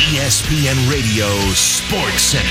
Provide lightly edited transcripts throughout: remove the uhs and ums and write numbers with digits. ESPN Radio Sports Center.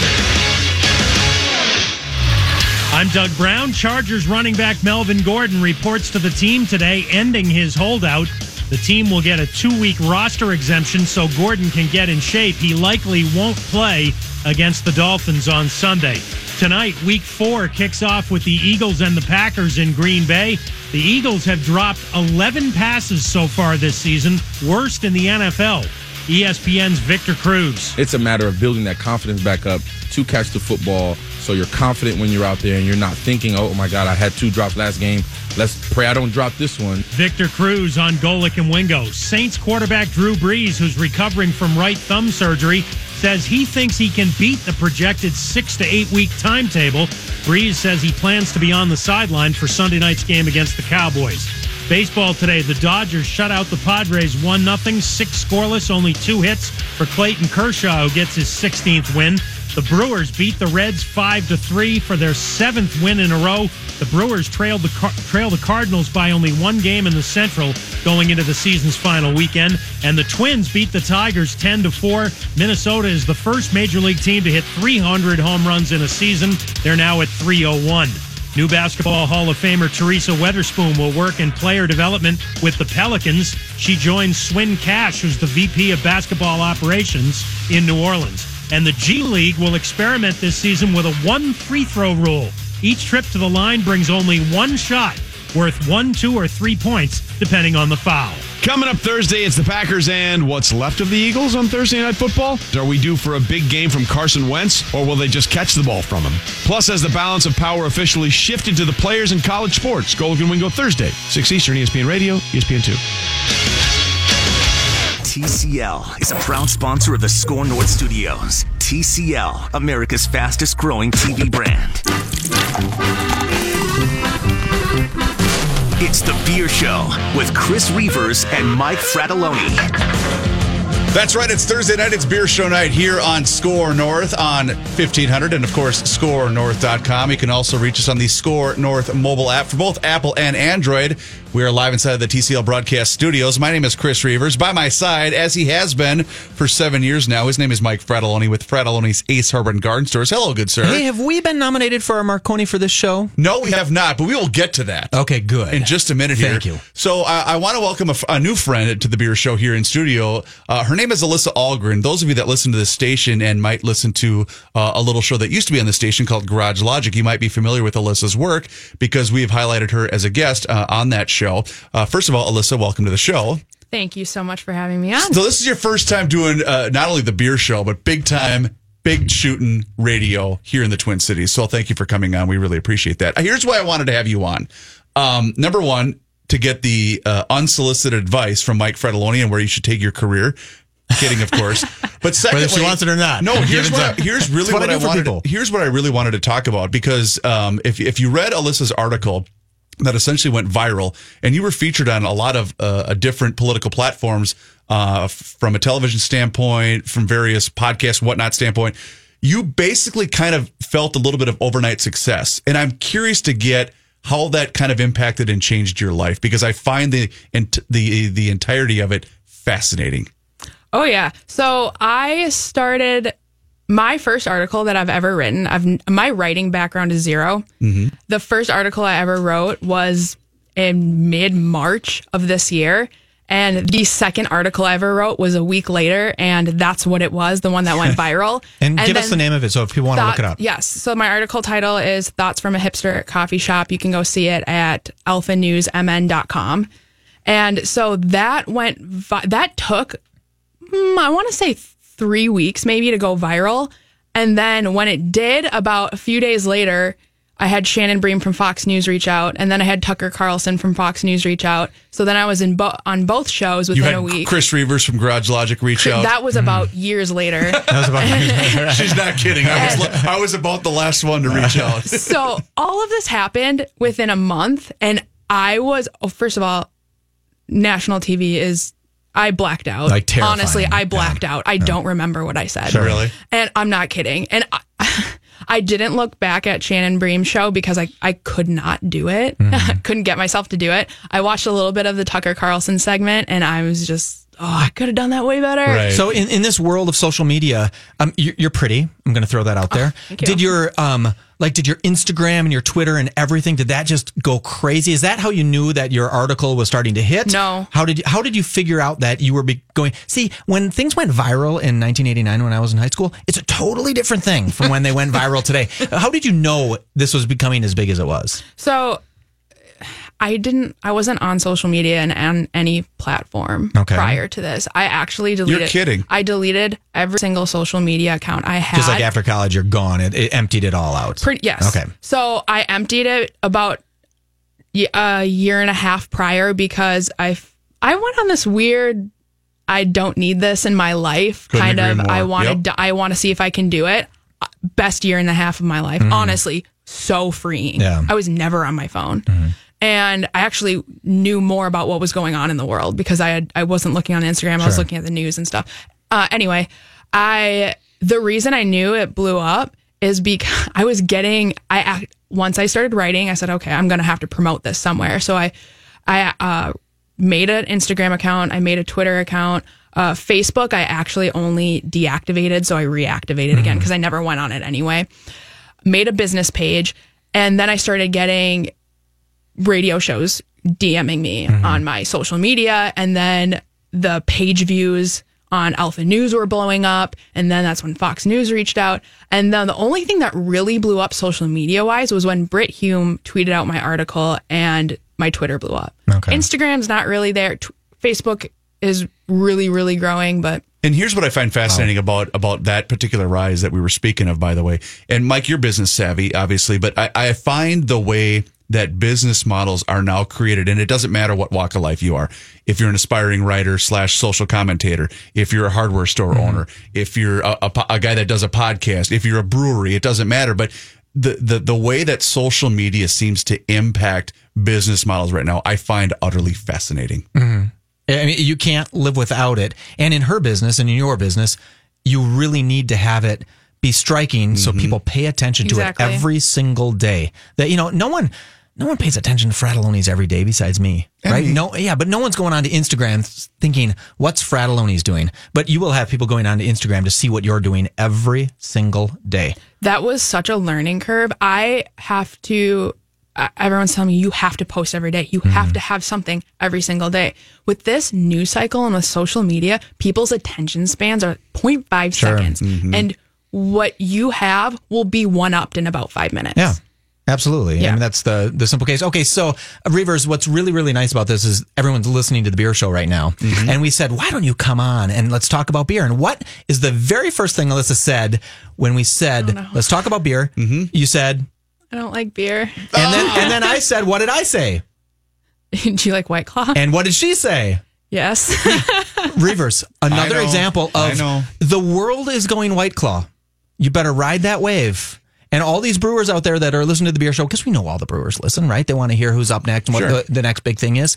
I'm Doug Brown. Chargers running back Melvin Gordon reports to the team today, ending his holdout. The team will get a 2-week roster exemption so Gordon can get in shape. He likely won't play against the Dolphins on Sunday. Tonight, Week 4 kicks off with the Eagles and the Packers in Green Bay. The Eagles have dropped 11 passes so far this season, worst in the NFL. ESPN's Victor Cruz. It's a matter of building that confidence back up to catch the football so you're confident when you're out there and you're not thinking, oh, my God, I had 2 drops last game. Let's pray I don't drop this one. Victor Cruz on Golic and Wingo. Saints quarterback Drew Brees, who's recovering from right thumb surgery, says he thinks he can beat the projected 6 to 8 week timetable. Brees says he plans to be on the sideline for Sunday night's game against the Cowboys. Baseball today, the Dodgers shut out the Padres 1-0, 6 scoreless, only 2 hits for Clayton Kershaw, who gets his 16th win. The Brewers beat the Reds 5-3 for their 7th win in a row. The Brewers trailed the Cardinals by only 1 game in the Central going into the season's final weekend. And the Twins beat the Tigers 10-4. Minnesota is the first Major League team to hit 300 home runs in a season. They're now at 301. New Basketball Hall of Famer Teresa Weatherspoon will work in player development with the Pelicans. She joins Swin Cash, who's the VP of Basketball Operations in New Orleans. And the G League will experiment this season with a 1 free throw rule. Each trip to the line brings only 1 shot, worth 1, 2, or 3 points, depending on the foul. Coming up Thursday, it's the Packers and what's left of the Eagles on Thursday Night Football. Are we due for a big game from Carson Wentz, or will they just catch the ball from him? Plus, has the balance of power officially shifted to the players in college sports? Gold and Wingo Thursday, 6 Eastern, ESPN Radio, ESPN 2. TCL is a proud sponsor of the Score North Studios. TCL, America's fastest growing TV brand. It's The Beer Show with Chris Reavers and Mike Fratelloni. That's right, it's Thursday night. It's Beer Show night here on Score North on 1500 and, of course, scorenorth.com. You can also reach us on the Score North mobile app for both Apple and Android. We are live inside the TCL Broadcast Studios. My name is Chris Reavers. By my side, as he has been for 7 years now, his name is Mike Fratelloni with Fratelloni's Ace Harbor and Garden Stores. Hello, good sir. Hey, have we been nominated for a Marconi for this show? No, we have not, but we will get to that. Okay, good. In just a minute here. Thank you. So I want to welcome a new friend to the Beer Show here in studio. Her name is Alyssa Ahlgren. Those of you that listen to this station and might listen to a little show that used to be on the station called Garage Logic, you might be familiar with Alyssa's work because we have highlighted her as a guest on that show. First of all, Alyssa, welcome to the show. Thank you so much for having me on. So this is your first time doing not only the Beer Show, but big time, big shooting radio here in the Twin Cities. So thank you for coming on. We really appreciate that. Here's why I wanted to have you on. Number one, to get the unsolicited advice from Mike Fratelloni on where you should take your career. Kidding, of course. But secondly, whether she wants it or not. No, here's what I really wanted to talk about, because if you read Alyssa's article that essentially went viral, and you were featured on a lot of different political platforms from a television standpoint, from various podcasts, whatnot standpoint. You basically kind of felt a little bit of overnight success. And I'm curious to get how that kind of impacted and changed your life, because I find the entirety of it fascinating. Oh, yeah. So I started my first article that I've ever written. My writing background is zero. Mm-hmm. The first article I ever wrote was in mid-March of this year. And the second article I ever wrote was a week later. And that's what it was, the one that went viral. and give us the name of it so if people want to look it up. Yes. So my article title is Thoughts from a Hipster at Coffee Shop. You can go see it at alphanewsmn.com. And so that took, I want to say, 3 weeks maybe to go viral. And then when it did, about a few days later, I had Shannon Bream from Fox News reach out, and then I had Tucker Carlson from Fox News reach out. So then I was on both shows within a week. Chris Reavers from Garage Logic reach out. That was about years later. She's not kidding. I was about the last one to reach out. So all of this happened within a month, and I was, first of all, national TV is, I blacked out. Like, terrifying. Honestly, I blacked out. I don't remember what I said. Sure, really? And I'm not kidding. And I didn't look back at Shannon Bream's show because I could not do it. Mm-hmm. Couldn't get myself to do it. I watched a little bit of the Tucker Carlson segment, and I was just, I could have done that way better. Right. So in this world of social media, you're pretty. I'm going to throw that out there. Oh, thank you. Did your did your Instagram and your Twitter and everything, did that just go crazy? Is that how you knew that your article was starting to hit? No. How did you figure out that you were going? See, when things went viral in 1989 when I was in high school, it's a totally different thing from when they went viral today. How did you know this was becoming as big as it was? So I wasn't on social media and on any platform prior to this. I actually deleted. You're kidding. I deleted every single social media account I had. Just like after college, you're gone. It emptied it all out. Yes. Okay. So I emptied it about a year and a half prior because I went on this weird, I don't need this in my life. Couldn't agree more. I want to see if I can do it. Best year and a half of my life. Mm. Honestly, so freeing. Yeah. I was never on my phone. Mm. And I actually knew more about what was going on in the world because I wasn't looking on Instagram. Sure. I was looking at the news and stuff. Anyway, the reason I knew it blew up is because I was getting, once I started writing, I said, okay, I'm going to have to promote this somewhere. So I made an Instagram account. I made a Twitter account. Facebook, I actually only deactivated. So I reactivated again because I never went on it anyway. Made a business page. And then I started getting radio shows DMing me on my social media, and then the page views on Alpha News were blowing up, and then that's when Fox News reached out. And then the only thing that really blew up social media-wise was when Brit Hume tweeted out my article, and my Twitter blew up. Okay. Instagram's not really there. Facebook is really, really growing, but... And here's what I find fascinating about that particular rise that we were speaking of, by the way. And Mike, you're business savvy, obviously, but I find the way that business models are now created, and it doesn't matter what walk of life you are. If you're an aspiring writer / social commentator, if you're a hardware store owner, if you're a guy that does a podcast, if you're a brewery, it doesn't matter. But the way that social media seems to impact business models right now, I find utterly fascinating. Mm-hmm. I mean, you can't live without it. And in her business and in your business, you really need to have it be striking so people pay attention to it every single day. That, no one pays attention to Fratelloni's every day besides me, right? But no one's going on to Instagram thinking, what's Fratelloni's doing? But you will have people going on to Instagram to see what you're doing every single day. That was such a learning curve. Everyone's telling me you have to post every day. You have to have something every single day. With this news cycle and with social media, people's attention spans are 0.5 seconds. Mm-hmm. And what you have will be one-upped in about 5 minutes. Yeah. Absolutely. Yeah. I mean, that's the simple case. Okay, so Reavers, what's really, really nice about this is everyone's listening to the beer show right now. Mm-hmm. And we said, why don't you come on and let's talk about beer? And what is the very first thing Alyssa said when we said, let's talk about beer? Mm-hmm. You said... I don't like beer. And then I said, what did I say? Do you like White Claw? And what did she say? Yes. Reavers, another example of the world is going White Claw. You better ride that wave. And all these brewers out there that are listening to the beer show, because we know all the brewers listen, right? They want to hear who's up next and what the next big thing is.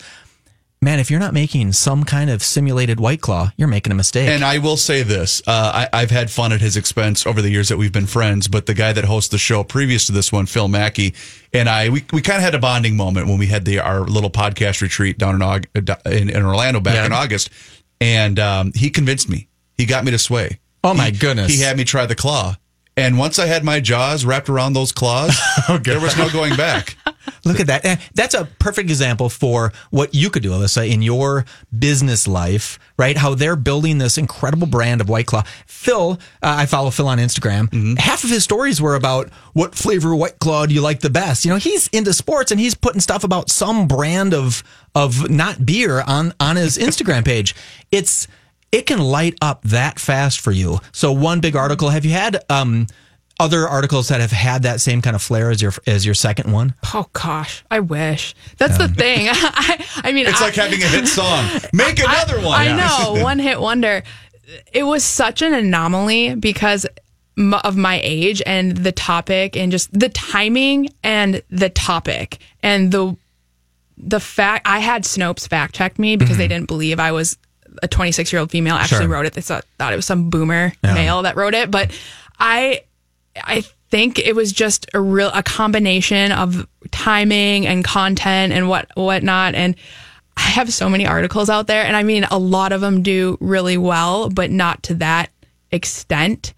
Man, if you're not making some kind of simulated White Claw, you're making a mistake. And I will say this. I've had fun at his expense over the years that we've been friends, but the guy that hosts the show previous to this one, Phil Mackey, and I, we kind of had a bonding moment when we had our little podcast retreat down in Orlando back in August. And he convinced me. He got me to sway. Oh, my goodness. He had me try the claw. And once I had my jaws wrapped around those claws, there was no going back. Look at that. That's a perfect example for what you could do, Alyssa, in your business life, right? How they're building this incredible brand of White Claw. Phil, I follow Phil on Instagram. Mm-hmm. Half of his stories were about what flavor White Claw do you like the best? You know, he's into sports and he's putting stuff about some brand of not beer on his Instagram page. It can light up that fast for you. So one big article. Have you had other articles that have had that same kind of flair as your second one? Oh gosh, I wish. That's the thing. I mean, it's like having a hit song. Make another one. I know, one hit wonder. It was such an anomaly because of my age and the topic and just the timing and the topic and the fact I had Snopes fact check me because they didn't believe I was. A 26-year-old female actually wrote it. They thought it was some boomer male that wrote it, but I think it was just a combination of timing and content and whatnot. And I have so many articles out there, and I mean, a lot of them do really well, but not to that extent.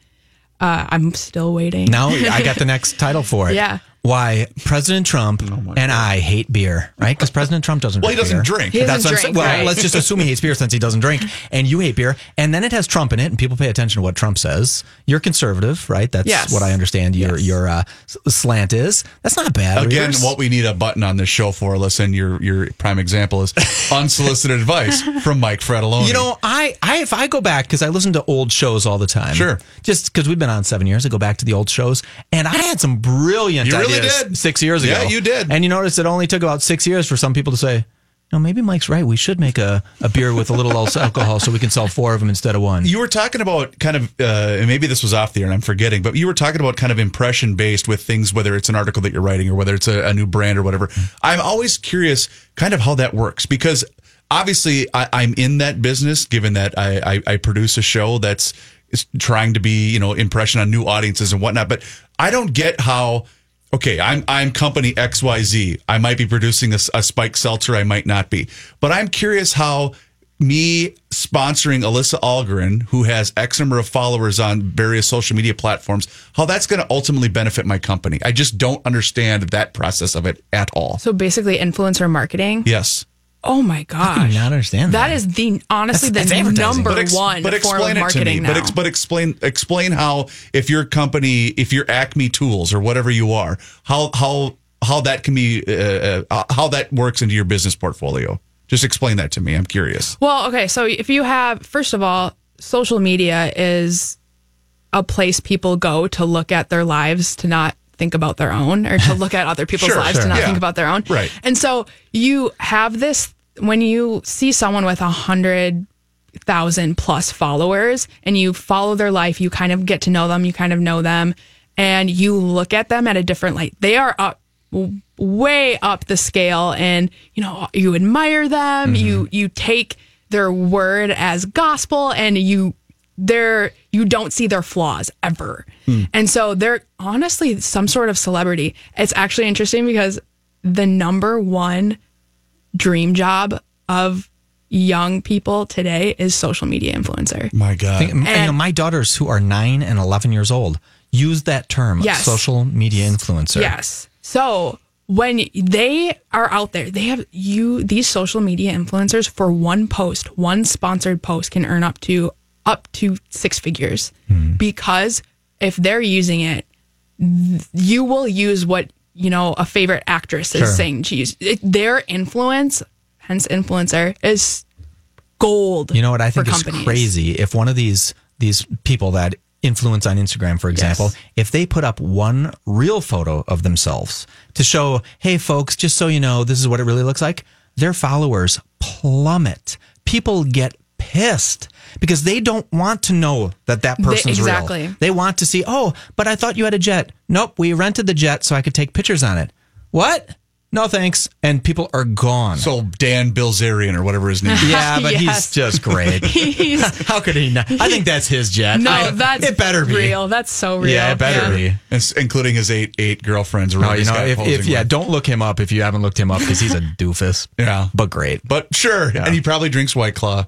I'm still waiting. Now I got the next title for it. Yeah. Why President Trump and I hate beer, right? Because President Trump doesn't drink. Well, he doesn't drink. He doesn't drink. Well, right. Let's just assume he hates beer since he doesn't drink. And you hate beer. And then it has Trump in it, and people pay attention to what Trump says. You're conservative, right? That's what I understand your slant is. That's not bad. Again, what we need a button on this show for, Alyssa, and your prime example is unsolicited advice from Mike Fratelloni. You know, I if I go back, because I listen to old shows all the time. Sure. Just because we've been on 7 years, I go back to the old shows, and I had some brilliant ideas. You did 6 years ago. Yeah, you did. And you notice it only took about 6 years for some people to say, no, maybe Mike's right. We should make a beer with a little less alcohol so we can sell four of them instead of one. You were talking about kind of, and maybe this was off the air and I'm forgetting, but you were talking about kind of impression-based with things, whether it's an article that you're writing or whether it's a new brand or whatever. I'm always curious kind of how that works because obviously I'm in that business given that I produce a show that's trying to be, you know, impression on new audiences and whatnot, but I don't get how... Okay, I'm company XYZ. I might be producing a spike seltzer. I might not be. But I'm curious how me sponsoring Alyssa Ahlgren, who has X number of followers on various social media platforms, how that's going to ultimately benefit my company. I just don't understand that process of it at all. So basically influencer marketing? Yes. Oh my gosh. I do not understand that. That is honestly the number one form of marketing now. But explain how, if your company, if you're Acme Tools or whatever you are, how that can be, how that works into your business portfolio. Just explain that to me. I'm curious. Well, okay. So if you have, first of all, social media is a place people go to look at their lives, to not think about their own, or to look at other people's lives to not think about their own. Right. And so you have this, when you see someone with 100,000 plus followers and you follow their life, you kind of get to know them, and you look at them at a different light. They are way up the scale, and you know, you admire them, mm-hmm. you take their word as gospel, and you don't see their flaws ever. Mm. And so they're honestly some sort of celebrity. It's actually interesting because the number one dream job of young people today is social media influencer. My God. And my daughters, who are 9 and 11 years old, use that term, social media influencer. Yes. So when they are out there, they have these social media influencers, for one post, one sponsored post, can earn up to six figures, because if they're using it, you will use what, you know, a favorite actress is saying to use. Their influence, hence influencer, is gold. You know what I think is crazy? If one of these people that influence on Instagram, for example, if they put up one real photo of themselves to show, hey folks, just so you know, this is what it really looks like, their followers plummet. People get pissed because they don't want to know that person's real. They want to see, oh, but I thought you had a jet. Nope, we rented the jet so I could take pictures on it. What? No, thanks. And people are gone. So Dan Bilzerian or whatever his name is. Yeah, but he's just great. How could he not? I think that's his jet. No, it better be real. That's so real. Yeah, it better be. It's including his eight girlfriends. No, you know, if don't look him up if you haven't looked him up, because he's a doofus. Yeah. But great. But sure. Yeah. And he probably drinks White Claw.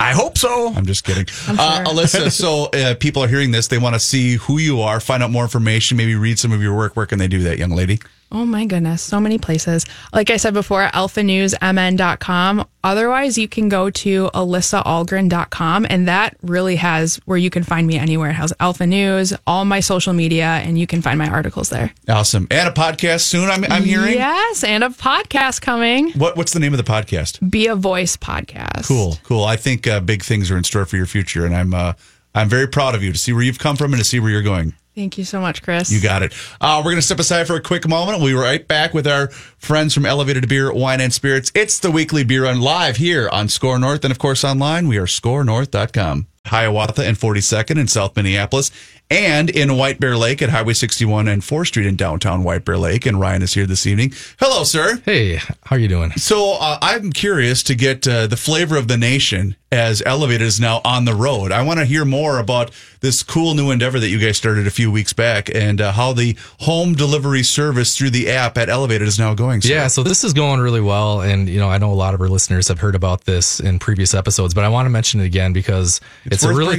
I hope so. I'm just kidding. I'm sure. Alyssa, so people are hearing this. They want to see who you are, find out more information, maybe read some of your work. Where can they do that, young lady? Oh, my goodness. So many places. Like I said before, alphanewsmn.com. Otherwise, you can go to alyssaallgren.com, and that really has where you can find me anywhere. It has Alpha News, all my social media, and you can find my articles there. Awesome. And a podcast soon, I'm hearing? Yes, and a podcast coming. What's the name of the podcast? Be a Voice Podcast. Cool. I think big things are in store for your future, and I'm very proud of you to see where you've come from and to see where you're going. Thank you so much, Chris. You got it. We're going to step aside for a quick moment. We'll be right back with our friends from Elevated Beer, Wine, and Spirits. It's the Weekly Beer Run live here on Score North. And, of course, online, we are scorenorth.com. Hiawatha and 42nd in South Minneapolis. and in White Bear Lake at Highway 61 and 4th Street in downtown White Bear Lake. And Ryan is here this evening. Hello, sir. Hey, how are you doing? So I'm curious to get the flavor of the nation as Elevated is now on the road. I want to hear more about this cool new endeavor that you guys started a few weeks back and how the home delivery service through the app at Elevated is now going. Sir. Yeah, so this is going really well. And, you know, I know a lot of our listeners have heard about this in previous episodes, but I want to mention it again because it's a really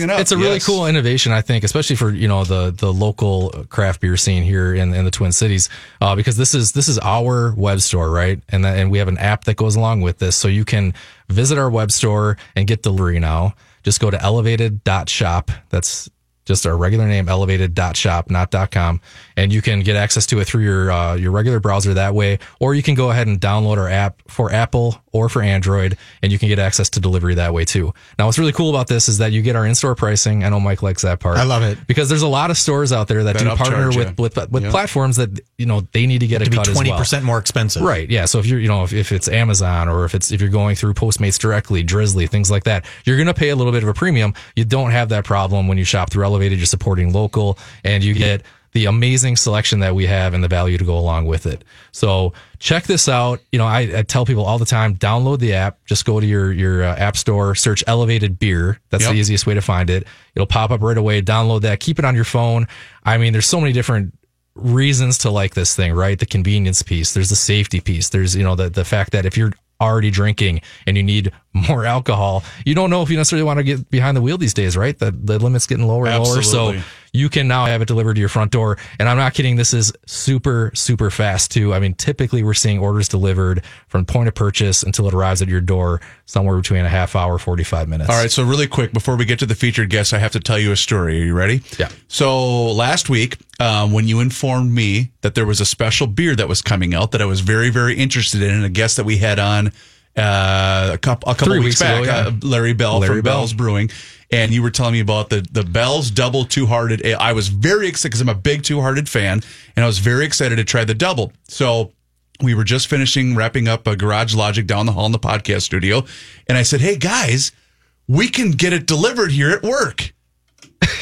cool innovation, I think, especially for, you know, the local craft beer scene here in the Twin Cities, because this is our web store, right? And we have an app that goes along with this. So you can visit our web store and get delivery now. Just go to elevated.shop. That's just our regular name, elevated.shop, not .com. And you can get access to it through your regular browser that way. Or you can go ahead and download our app for Apple or for Android, and you can get access to delivery that way too. Now, what's really cool about this is that you get our in-store pricing. I know Mike likes that part. I love it. Because there's a lot of stores out there that do partner with platforms that, you know, they need to get a cut as well. To be 20% more expensive. Right, yeah. So if you're, you know, if it's Amazon or if you're going through Postmates directly, Drizzly, things like that, you're going to pay a little bit of a premium. You don't have that problem when you shop through Elevated. You're supporting local, and you get the amazing selection that we have and the value to go along with it. So check this out. You know, I tell people all the time, download the app. Just go to your app store, search Elevated Beer. That's the easiest way to find it. It'll pop up right away. Download that. Keep it on your phone. I mean, there's so many different reasons to like this thing, right? The convenience piece. There's the safety piece. There's, you know, the fact that if you're already drinking and you need more alcohol, you don't know if you necessarily want to get behind the wheel these days, right? The limit's getting lower and lower. So you can now have it delivered to your front door. And I'm not kidding. This is super, super fast too. I mean, typically we're seeing orders delivered from point of purchase until it arrives at your door somewhere between a half hour, 45 minutes. All right. So really quick, before we get to the featured guest, I have to tell you a story. Are you ready? Yeah. So last week, when you informed me that there was a special beer that was coming out that I was very, very interested in, and a guest that we had on a couple weeks back, ago, yeah. Larry Bell. Bell's Brewing. And you were telling me about the Bell's Double Two Hearted Ale. I was very excited because I'm a big Two Hearted fan, and I was very excited to try the double. So we were just wrapping up a Garage Logic down the hall in the podcast studio. And I said, hey, guys, we can get it delivered here at work.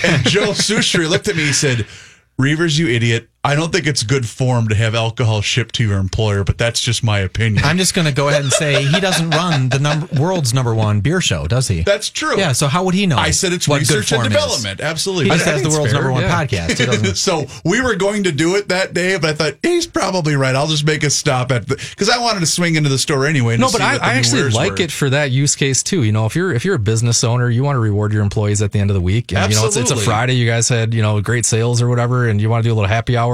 And Joe Soucheray looked at me and said, Reavers, you idiot. I don't think it's good form to have alcohol shipped to your employer, but that's just my opinion. I'm just going to go ahead and say he doesn't run the world's number one beer show, does he? That's true. Yeah, so how would he know? I said it's research and development. Is. Absolutely. He just has the world's number one podcast. So we were going to do it that day, but I thought, he's probably right. I'll just make a stop because I wanted to swing into the store anyway. No, but I actually like it for that use case too. You know, if you're a business owner, you want to reward your employees at the end of the week. And, absolutely. You know, it's a Friday. You guys had, you know, great sales or whatever, and you want to do a little happy hour.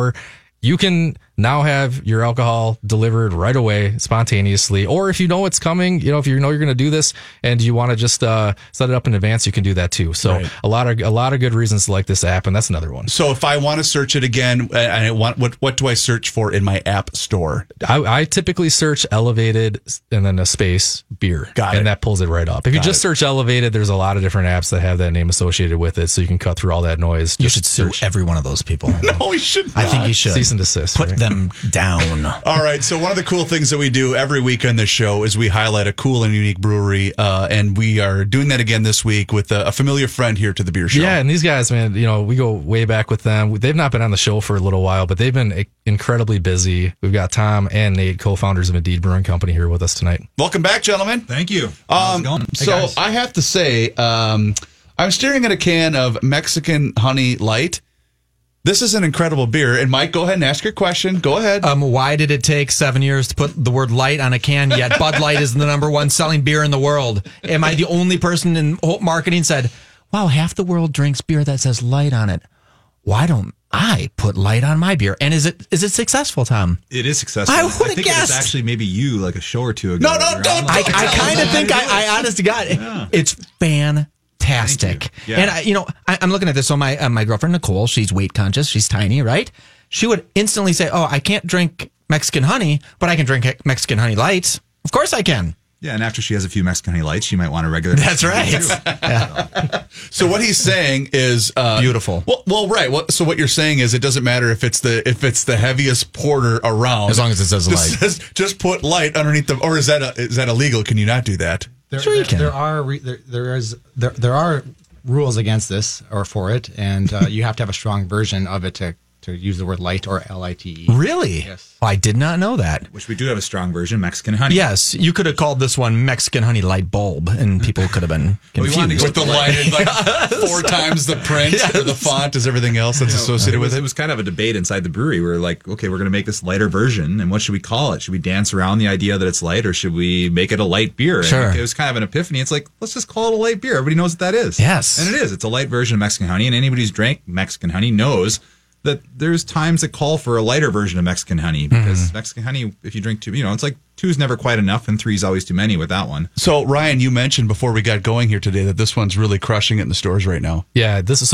You can now have your alcohol delivered right away, spontaneously. Or if you know it's coming, you know, if you know you're going to do this and you want to just set it up in advance, you can do that too. So right. a lot of good reasons to like this app, and that's another one. So if I want to search it again, what do I search for in my app store? I typically search Elevated and then a space beer. Got it. And that pulls it right up. If you just search Elevated, there's a lot of different apps that have that name associated with it, so you can cut through all that noise. You should sue every one of those people. No, you should not. I think you should. Cease and desist. Put them down. All right. So one of the cool things that we do every week on this show is we highlight a cool and unique brewery. And we are doing that again this week with a familiar friend here to the beer show. Yeah. And these guys, man, you know, we go way back with them. They've not been on the show for a little while, but they've been incredibly busy. We've got Tom and Nate, co-founders of Indeed Brewing Company, here with us tonight. Welcome back, gentlemen. Thank you. How's it going? So hey guys. I have to say, I'm staring at a can of Mexican Honey Light. This is an incredible beer. And Mike, go ahead and ask your question. Go ahead. Why did it take 7 years to put the word light on a can, yet Bud Light is the number one selling beer in the world? Am I the only person in marketing said, wow, half the world drinks beer that says light on it. Why don't I put light on my beer? And is it successful, Tom? It is successful. I would have guessed. It was actually maybe you like a show or two ago. No, don't. I kind of think I honest to God, it's fantastic. Fantastic. Yeah. And, I'm looking at this. So my girlfriend, Nicole, she's weight conscious. She's tiny, right? She would instantly say, oh, I can't drink Mexican honey, but I can drink Mexican Honey Lights. Of course I can. Yeah, and after she has a few Mexican Honey Lights, she might want a regular. That's Mexican right. Yeah. So what he's saying is beautiful. Well, right. So what you're saying is it doesn't matter if it's the heaviest porter around, as long as it says light. Just put light underneath them. Or is that illegal? Can you not do that? There, sure, you can. There are rules against this or for it, and you have to have a strong version of it to use the word light or LITE. Really? Yes. I did not know that. Which we do have a strong version, Mexican Honey. Yes. You could have called this one Mexican Honey Light Bulb, and people could have been confused. We wanted to go with the light and like four times the print or the font as everything else that's associated with it. It was kind of a debate inside the brewery. We were like, okay, we're going to make this lighter version, and what should we call it? Should we dance around the idea that it's light, or should we make it a light beer? And sure. It was kind of an epiphany. It's like, let's just call it a light beer. Everybody knows what that is. Yes. And it is. It's a light version of Mexican Honey, and anybody who's drank Mexican Honey knows that there's times that call for a lighter version of Mexican Honey, because Mexican Honey, if you drink two, it's like two is never quite enough and three is always too many with that one. So, Ryan, you mentioned before we got going here today that this one's really crushing it in the stores right now. Yeah, there's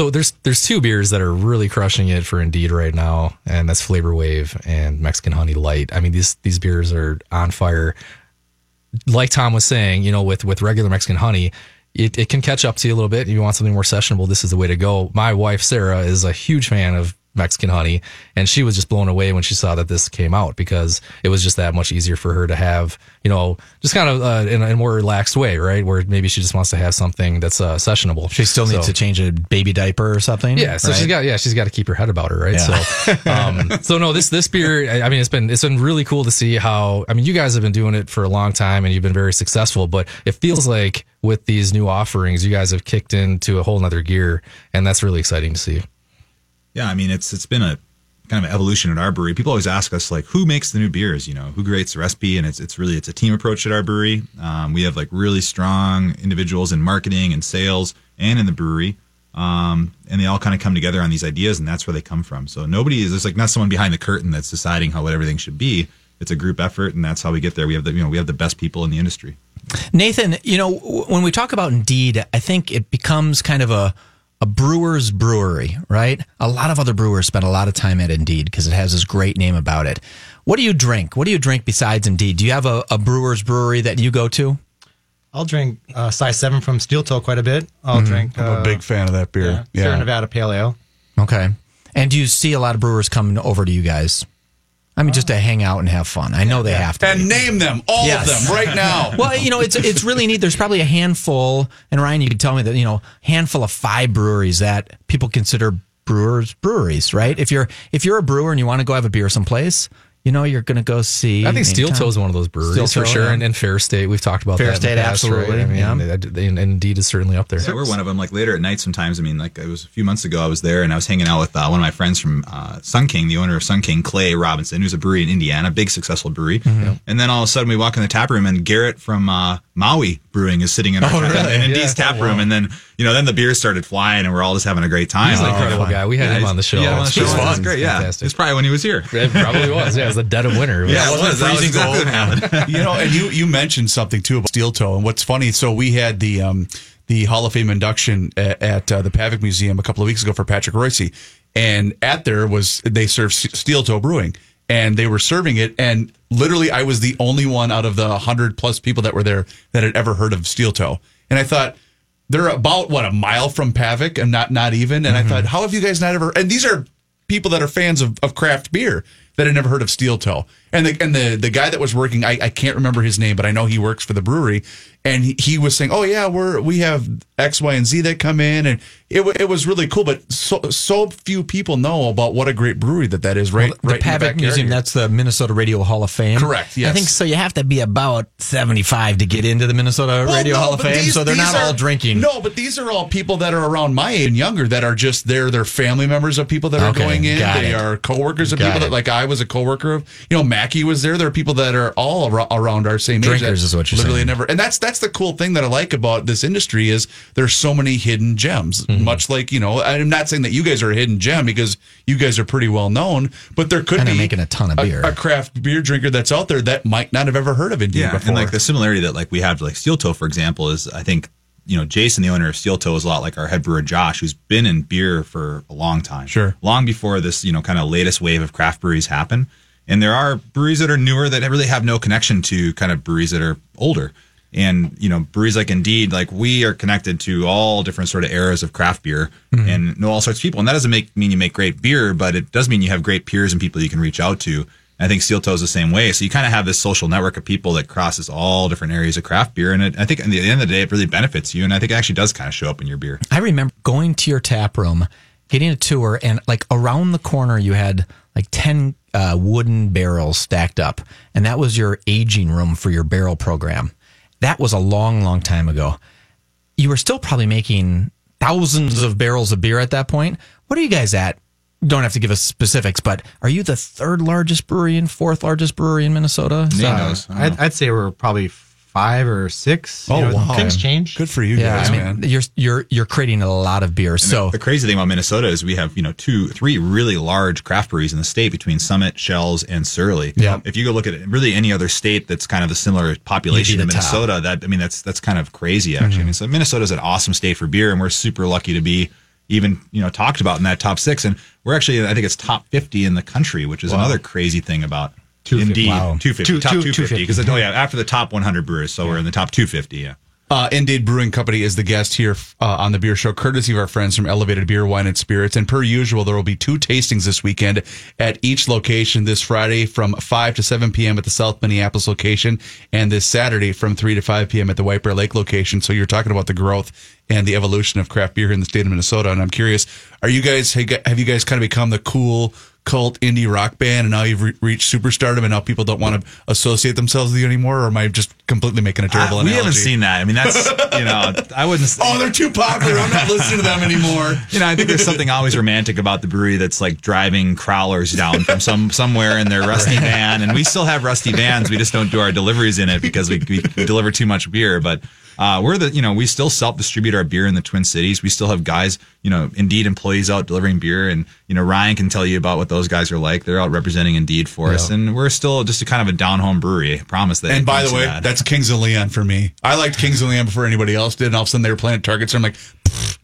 two beers that are really crushing it for Indeed right now, and that's Flavor Wave and Mexican Honey Light. I mean, these beers are on fire. Like Tom was saying, with regular Mexican Honey, it can catch up to you a little bit. If you want something more sessionable, this is the way to go. My wife, Sarah, is a huge fan of Mexican Honey, and she was just blown away when she saw that this came out, because it was just that much easier for her to have, just kind of in a more relaxed way, right? Where maybe she just wants to have something that's sessionable. She still needs to change a baby diaper or something. Yeah, so right? she's got to keep her head about her, right? Yeah. So, this beer, I mean, it's been really cool to see how. I mean, you guys have been doing it for a long time and you've been very successful, but it feels like with these new offerings, you guys have kicked into a whole nother gear, and that's really exciting to see. Yeah, I mean, it's been a kind of an evolution at our brewery. People always ask us, like, who makes the new beers? Who creates the recipe? And it's really a team approach at our brewery. We have like really strong individuals in marketing and sales and in the brewery, and they all kind of come together on these ideas, and that's where they come from. So there's not someone behind the curtain that's deciding how what everything should be. It's a group effort, and that's how we get there. We have the best people in the industry. Nathan, when we talk about Indeed, I think it becomes kind of a brewer's brewery, right? A lot of other brewers spend a lot of time at Indeed because it has this great name about it. What do you drink? What do you drink besides Indeed? Do you have a brewer's brewery that you go to? I'll drink size 7 from Steel Toe quite a bit. I'll drink... I'm a big fan of that beer. Yeah. Sierra Nevada Pale Ale. Okay. And do you see a lot of brewers coming over to you guys? I mean, just to hang out and have fun. I know they have to. And name them, all of them, right now. Well, it's really neat. There's probably a handful, and Ryan, you could tell me that, handful of 5 breweries that people consider breweries, right? If you're a brewer and you want to go have a beer someplace, you're going to go see. I think Steel Toe is one of those breweries for sure, and Fair State. We've talked about Fair State, absolutely. Right? I mean, Indeed is certainly up there. Yeah, we're one of them. Like later at night, sometimes. I mean, like it was a few months ago, I was there and I was hanging out with one of my friends from Sun King, the owner of Sun King, Clay Robinson, who's a brewery in Indiana, big successful brewery. Mm-hmm. And then all of a sudden, we walk in the tap room, and Garrett from Maui Brewing is sitting in our Indeed's tap room, and then then the beer started flying, and we're all just having a great time. He's an incredible guy. We had him on the show. Yeah, it was fun. Great. Yeah, it's probably when he was here. It probably was. Yeah. It was the dead of winter. Yeah, it was freezing cold. And you mentioned something too about Steel Toe, and what's funny. So we had the Hall of Fame induction at the Pavic Museum a couple of weeks ago for Patrick Royce, and at there was they served Steel Toe Brewing, and they were serving it, and literally I was the only one out of the 100 plus people that were there that had ever heard of Steel Toe, and I thought. They're about, a mile from Pavic and not even. And I thought, how have you guys not ever... And these are people that are fans of craft beer that had never heard of Steel Toe. And the guy that was working, I can't remember his name, but I know he works for the brewery. And he was saying, we have X, Y, and Z that come in. And it was really cool. But so few people know about what a great brewery that is, right? Well, the Pavic Museum, that's the Minnesota Radio Hall of Fame. Correct, yes. I think so. You have to be about 75 to get into the Minnesota Radio Hall of Fame. So they're not all drinking. No, but these are all people that are around my age and younger that are just there. They're family members of people that are going in. They are coworkers of people that, like I was a coworker of. Mackey was there. There are people that are all around our same age. Drinkers is what you're saying. And that's the cool thing that I like about this industry is there's so many hidden gems, much like, I'm not saying that you guys are a hidden gem because you guys are pretty well known, but there could be making a ton of beer. A craft beer drinker that's out there that might not have ever heard of Indeed before. And like the similarity that like we have to like Steel Toe, for example, is I think, Jason, the owner of Steel Toe, is a lot like our head brewer, Josh, who's been in beer for a long time. Sure. Long before this, kind of latest wave of craft breweries happen. And there are breweries that are newer that really have no connection to kind of breweries that are older. And, breweries like Indeed, like we are connected to all different sort of eras of craft beer and know all sorts of people. And that doesn't mean you make great beer, but it does mean you have great peers and people you can reach out to. I think Steel Toe's the same way. So you kind of have this social network of people that crosses all different areas of craft beer. And it, I think at the end of the day, it really benefits you. And I think it actually does kind of show up in your beer. I remember going to your tap room, getting a tour, and like around the corner, you had like 10 wooden barrels stacked up. And that was your aging room for your barrel program. That was a long, long time ago. You were still probably making thousands of barrels of beer at that point. What are you guys at? Don't have to give us specifics, but are you the third largest brewery and fourth largest brewery in Minnesota? So, I'd say we're probably 5 or 6. Oh, you know, wow. Things change. Good for you guys, man. You're creating a lot of beer. And so the crazy thing about Minnesota is we have, 2-3 really large craft breweries in the state between Summit, Shells, and Surly. Yeah. If you go look at really any other state that's kind of a similar population to Minnesota, that's kind of crazy actually. Mm-hmm. So Minnesota's an awesome state for beer, and we're super lucky to be even talked about in that top 6, and we're actually I think it's top 50 in the country, which is another crazy thing about Indeed. Wow. 250, top 250, because after the top 100 brewers, so we're in the top 250. Yeah. Indeed Brewing Company is the guest here on the beer show, courtesy of our friends from Elevated Beer, Wine, and Spirits. And per usual, there will be 2 tastings this weekend at each location, this Friday from 5 to 7 p.m. at the South Minneapolis location, and this Saturday from 3 to 5 p.m. at the White Bear Lake location. So you're talking about the growth and the evolution of craft beer in the state of Minnesota. And I'm curious, have you guys kind of become the cool cult indie rock band, and now you've reached superstardom, and now people don't want to associate themselves with you anymore? Or am I just completely making a terrible analogy? We haven't seen that. That's, I wouldn't say. Oh, they're too popular. I'm not listening to them anymore. I think there's something always romantic about the brewery that's like driving crawlers down from somewhere in their rusty van. And we still have rusty vans. We just don't do our deliveries in it because we deliver too much beer. But we still self-distribute our beer in the Twin Cities. We still have guys, Indeed employees out delivering beer, and, Ryan can tell you about what those guys are like. They're out representing Indeed for us, and we're still just a kind of a down-home brewery. I promise that. And by the way, that's Kings of Leon for me. I liked Kings of Leon before anybody else did, and all of a sudden they were playing at Target, so I'm like,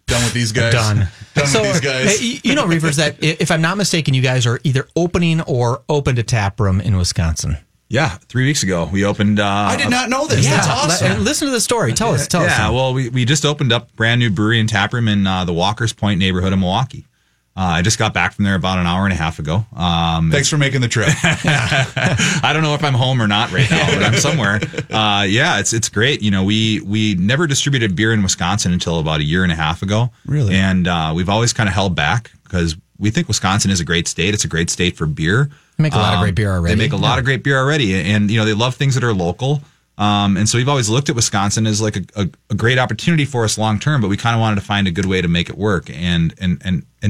done with these guys. With these guys. Reavers, that if I'm not mistaken, you guys are either opening or opened a tap room in Wisconsin. Yeah, 3 weeks ago we opened. I did not know this. Yeah. That's awesome. Listen to the story. Tell us. Yeah, well, we just opened up a brand new brewery and taproom in the Walker's Point neighborhood of Milwaukee. I just got back from there about an hour and a half ago. Thanks for making the trip. I don't know if I'm home or not right now, but I'm somewhere. It's great. We never distributed beer in Wisconsin until about a year and a half ago. Really? And we've always kind of held back because we think Wisconsin is a great state. It's a great state for beer. They make a lot of great beer already. And, they love things that are local. And so we've always looked at Wisconsin as like a great opportunity for us long term, but we kind of wanted to find a good way to make it work and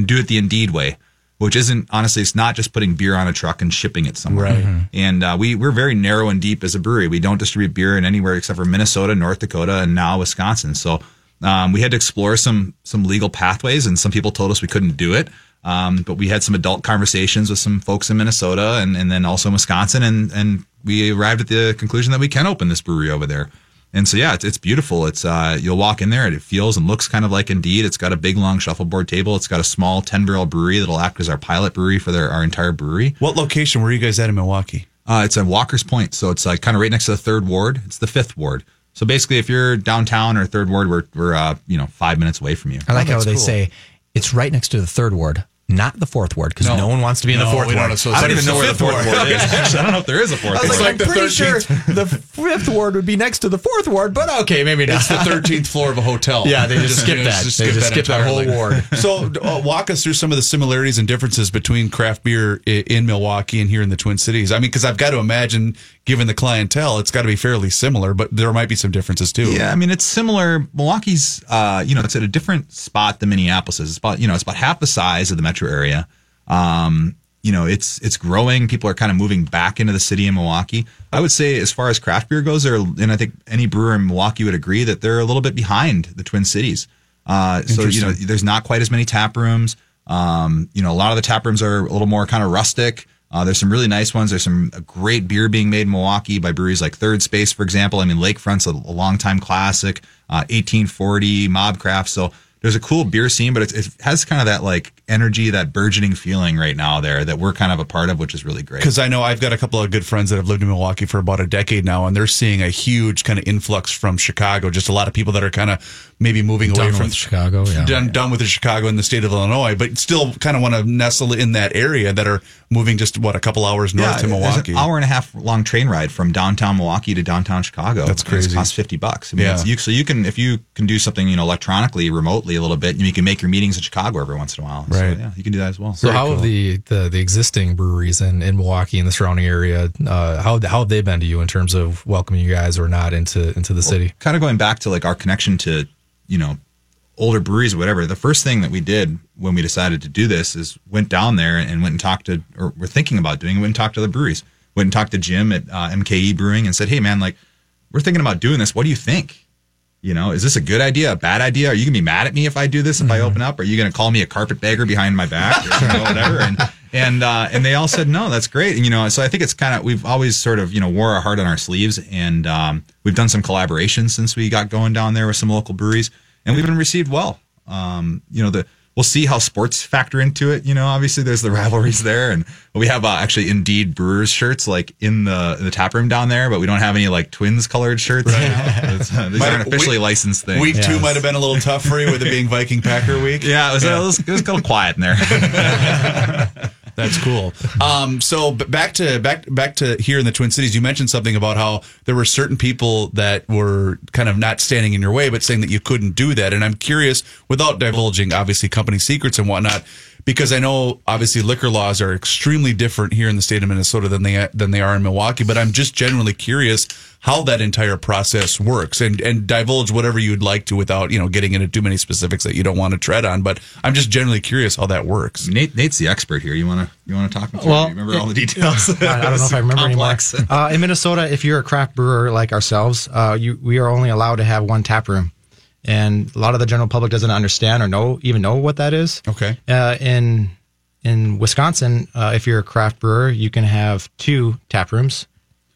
do it the Indeed way, which isn't, honestly, it's not just putting beer on a truck and shipping it somewhere. Right. Mm-hmm. And we're very narrow and deep as a brewery. We don't distribute beer in anywhere except for Minnesota, North Dakota, and now Wisconsin. So we had to explore some legal pathways, and some people told us we couldn't do it. But we had some adult conversations with some folks in Minnesota and then also Wisconsin, and we arrived at the conclusion that we can open this brewery over there. And so, it's beautiful. It's you'll walk in there, and it feels and looks kind of like Indeed. It's got a big, long shuffleboard table. It's got a small 10-barrel brewery that'll act as our pilot brewery for our entire brewery. What location were you guys at in Milwaukee? It's at Walker's Point, so it's kind of right next to the 3rd Ward. It's the 5th Ward. So basically, if you're downtown or 3rd Ward, we're 5 minutes away from you. I like how they say it's right next to the 3rd Ward. Not the 4th Ward, because no one wants to be in the 4th Ward. I don't even know where the 4th Ward is. Actually, I don't know if there is a 4th Ward. I'm pretty sure the 5th Ward would be next to the 4th Ward, but okay, maybe not. It's the 13th floor of a hotel. Yeah, they just skip that. They just skip that whole ward. So walk us through some of the similarities and differences between craft beer in Milwaukee and here in the Twin Cities. Because I've got to imagine, given the clientele, it's got to be fairly similar, but there might be some differences too. Yeah, it's similar. Milwaukee's, it's at a different spot than Minneapolis is. It's about, it's about half the size of the metro area. It's growing. People are kind of moving back into the city in Milwaukee. I would say, as far as craft beer goes, I think any brewer in Milwaukee would agree that they're a little bit behind the Twin Cities. There's not quite as many tap rooms. A lot of the tap rooms are a little more kind of rustic. There's some really nice ones. There's some great beer being made in Milwaukee by breweries like Third Space, for example. Lakefront's a longtime classic, 1840, Mob Craft. So there's a cool beer scene, but it has kind of that like energy, that burgeoning feeling right now there that we're kind of a part of, which is really great. Because I know I've got a couple of good friends that have lived in Milwaukee for about a decade now, and they're seeing a huge kind of influx from Chicago. Just a lot of people that are kind of maybe moving away from Chicago, done with the Chicago and the state of Illinois, but still kind of want to nestle in that area, that are moving just a couple hours north to Milwaukee. An hour and a half long train ride from downtown Milwaukee to downtown Chicago. That's crazy. It costs $50. I mean, so you can, if you can do something, electronically, remotely, a little bit, and you can make your meetings in Chicago every once in a while. Right. So, you can do that as well. So very how cool. Have the existing breweries in Milwaukee and the surrounding area, how have they been to you in terms of welcoming you guys or not into the city? Kind of going back to like our connection to, older breweries or whatever, the first thing that we did when we decided to do this is went down there and went and talked to, or we're thinking about doing, went and talked to the breweries. Went and talked to Jim at MKE Brewing and said, hey man, like, we're thinking about doing this. What do you think? Is this a good idea, a bad idea? Are you going to be mad at me if I do this, if I open up? Are you going to call me a carpetbagger behind my back or whatever? And they all said, no, that's great. And, so I think it's kind of, we've always sort of, wore our heart on our sleeves. And we've done some collaborations since we got going down there with some local breweries. And we've been received well. We'll see how sports factor into it. Obviously there's the rivalries there. And we have actually Indeed Brewers shirts like in the tap room down there, but we don't have any like Twins colored shirts. Right. These aren't officially licensed things. Week two might have been a little tough for you with it being Viking Packer week. It was a little quiet in there. That's cool. So back to here in the Twin Cities, you mentioned something about how there were certain people that were kind of not standing in your way, but saying that you couldn't do that. And I'm curious, without divulging, obviously, company secrets and whatnot, because I know, obviously, liquor laws are extremely different here in the state of Minnesota than they are in Milwaukee. But I'm just generally curious how that entire process works, and divulge whatever you'd like to without, getting into too many specifics that you don't want to tread on. But I'm just generally curious how that works. Nate's the expert here. You want to talk? Well, remember all the details. I don't know if I remember complex. Anymore. In Minnesota, if you're a craft brewer like ourselves, we are only allowed to have one tap room. And a lot of the general public doesn't understand or know what that is. Okay. In Wisconsin, if you're a craft brewer, you can have 2 tap rooms,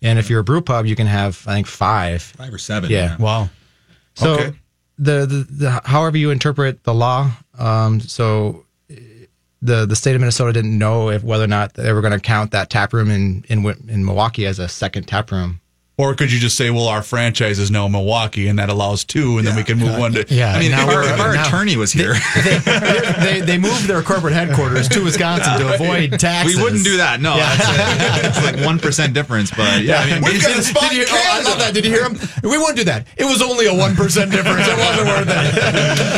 and if you're a brew pub, you can have I think 5 or 7. Yeah. Wow. So okay. The however you interpret the law, so the state of Minnesota didn't know whether or not they were going to count that tap room in Milwaukee as a second tap room. Or could you just say, well, our franchise is now Milwaukee, and that allows 2, and then we can move one to... Yeah, I mean, if our attorney was here... They moved their corporate headquarters to Wisconsin to avoid taxes. We wouldn't do that, no. Yeah. It's like 1% difference, but... Yeah, I mean, we've got a spot in Canada. I love that. Did you hear him? We wouldn't do that. It was only a 1% difference. It wasn't worth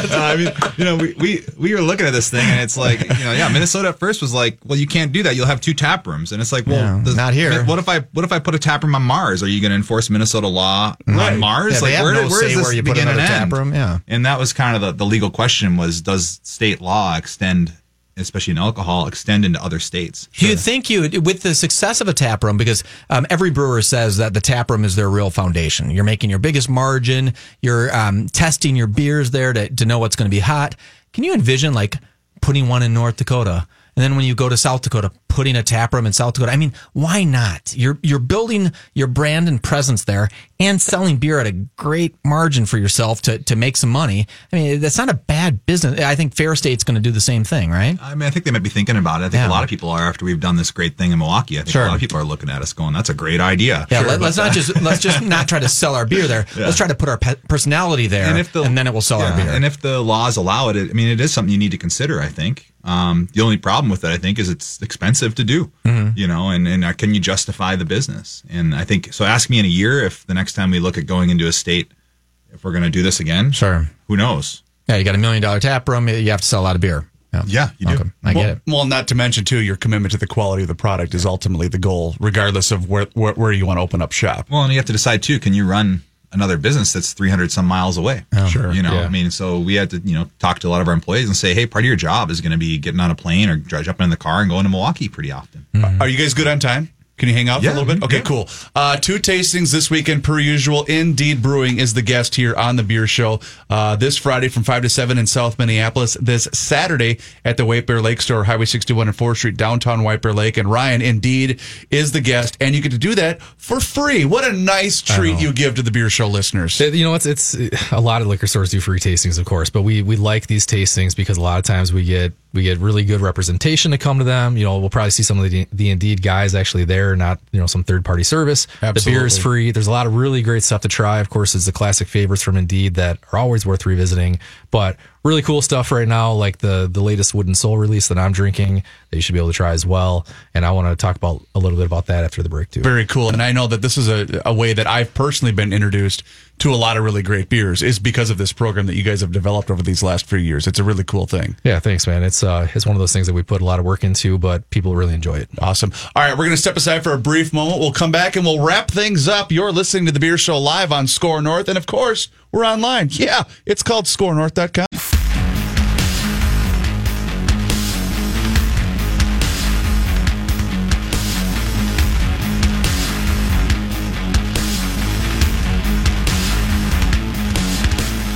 it. I mean, we were looking at this thing, and it's like, Minnesota at first was like, well, you can't do that. You'll have 2 tap rooms. And it's like, well... Yeah, not here. What if I put a tap room on Mars? Are you going to enforce Minnesota law on Mars? Yeah, like, where does this begin and end? Yeah. And that was kind of the legal question was, does state law extend, especially in alcohol, extend into other states? Sure. You'd think with the success of a tap room, because every brewer says that the tap room is their real foundation. You're making your biggest margin. You're testing your beers there to know what's going to be hot. Can you envision like putting one in North Dakota? And then when you go to South Dakota, putting a tap room in South Dakota, I mean, why not? You're building your brand and presence there and selling beer at a great margin for yourself to make some money. I mean, that's not a bad business. I think Fair State's going to do the same thing, right? I mean, I think they might be thinking about it. I think a lot of people are after we've done this great thing in Milwaukee. I think a lot of people are looking at us going, that's a great idea. Yeah, let's just not try to sell our beer there. Yeah. Let's try to put our personality there, and then it will sell our beer. And if the laws allow it, it is something you need to consider, I think. The only problem with it, I think, is it's expensive to do, and can you justify the business? And I think, so ask me in a year if the next time we look at going into a state, if we're going to do this again, sure. Who knows? Yeah. You got $1 million tap room. You have to sell a lot of beer. Yeah, you do. I get it. Well, not to mention, too, your commitment to the quality of the product is ultimately the goal, regardless of where you want to open up shop. Well, and you have to decide, too, can you run another business that's 300 some miles away? Sure. So we had to, talk to a lot of our employees and say, hey, part of your job is going to be getting on a plane or jumping in the car and going to Milwaukee pretty often. Mm-hmm. Are you guys good on time? Can you hang out for a little bit? Okay, cool. Two tastings this weekend, per usual. Indeed Brewing is the guest here on The Beer Show. This Friday from 5 to 7 in South Minneapolis. This Saturday at the White Bear Lake Store, Highway 61 and 4th Street, downtown White Bear Lake. And Ryan, Indeed, is the guest. And you get to do that for free. What a nice treat you give to The Beer Show listeners. You know, it's a lot of liquor stores do free tastings, of course. But we like these tastings because a lot of times we get really good representation to come to them. You know, we'll probably see some of the Indeed guys actually there, not, you know, some third-party service. Absolutely. The beer is free. There's a lot of really great stuff to try. Of course, it's the classic favorites from Indeed that are always worth revisiting. But really cool stuff right now, like the latest Wooden Soul release that I'm drinking that you should be able to try as well. And I want to talk about a little bit about that after the break, too. Very cool. And I know that this is a way that I've personally been introduced to a lot of really great beers is because of this program that you guys have developed over these last few years. It's a really cool thing. Yeah, thanks, man. It's one of those things that we put a lot of work into, but people really enjoy it. Awesome. All right, we're going to step aside for a brief moment. We'll come back and we'll wrap things up. You're listening to The Beer Show live on Score North. And, of course, we're online. Yeah, it's called scorenorth.com.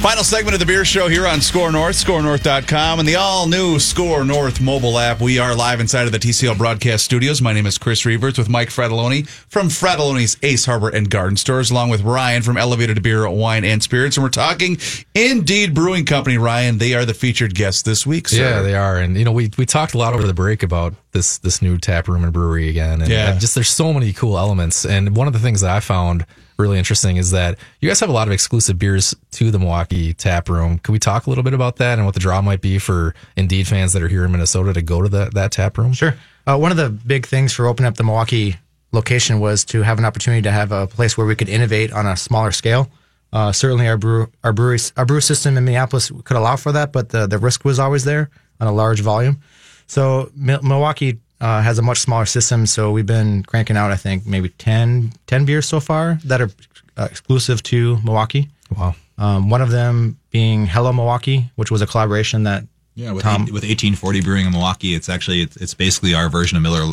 Final segment of The Beer Show here on Score North, scorenorth.com, and the all-new Score North mobile app. We are live inside of the TCL Broadcast Studios. My name is Chris Reavers with Mike Fratelloni from Fratelloni's Ace Harbor and Garden Stores, along with Ryan from Elevated Beer, Wine, and Spirits. And we're talking Indeed Brewing Company. Ryan, they are the featured guests this week, sir. Yeah, they are. And, you know, we talked a lot over the break about this new tap room and brewery again. And just there's so many cool elements. And one of the things that I found really interesting is that you guys have a lot of exclusive beers to the Milwaukee tap room. Can we talk a little bit about that and what the draw might be for Indeed fans that are here in Minnesota to go to that tap room? Sure. One of the big things for opening up the Milwaukee location was to have an opportunity to have a place where we could innovate on a smaller scale. Certainly our brew system in Minneapolis could allow for that, but the risk was always there on a large volume. So Milwaukee has a much smaller system, so we've been cranking out, I think, maybe 10 beers so far that are exclusive to Milwaukee. Wow. One of them being Hello Milwaukee, which was a collaboration that with 1840 Brewing in Milwaukee. It's actually it's basically our version of Miller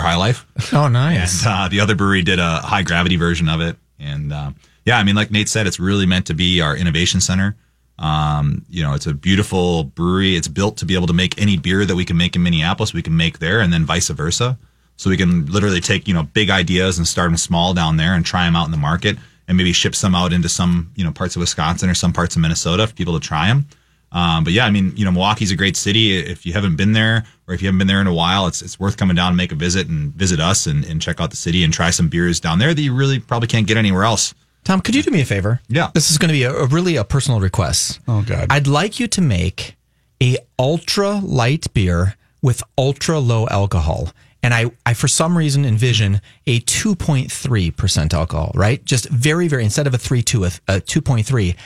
High Life. Oh, nice. And the other brewery did a high gravity version of it. And I mean, like Nate said, it's really meant to be our innovation center. You know, it's a beautiful brewery. It's built to be able to make any beer that we can make in Minneapolis, we can make there, and then vice versa. So we can literally take, you know, big ideas and start them small down there and try them out in the market and maybe ship some out into some, you know, parts of Wisconsin or some parts of Minnesota for people to try them. But yeah, I mean, you know, Milwaukee's a great city. If you haven't been there or if you haven't been there in a while, it's worth coming down and make a visit and visit us and check out the city and try some beers down there that you really probably can't get anywhere else. Tom, could you do me a favor? Yeah. This is going to be a really personal request. Oh, God. I'd like you to make a ultra light beer with ultra low alcohol. And I for some reason, envision a 2.3% alcohol, right? Just very, very, instead of a 3.2, a 2.3.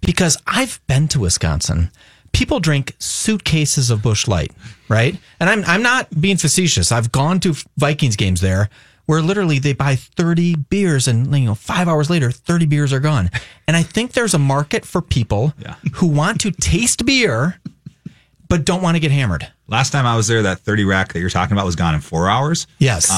Because I've been to Wisconsin. People drink suitcases of Busch Light, right? And I'm not being facetious. I've gone to Vikings games there, where literally they buy 30 beers and, you know, 5 hours later, 30 beers are gone. And I think there's a market for people who want to taste beer but don't want to get hammered. Last time I was there, that 30 rack that you're talking about was gone in 4 hours. Yes.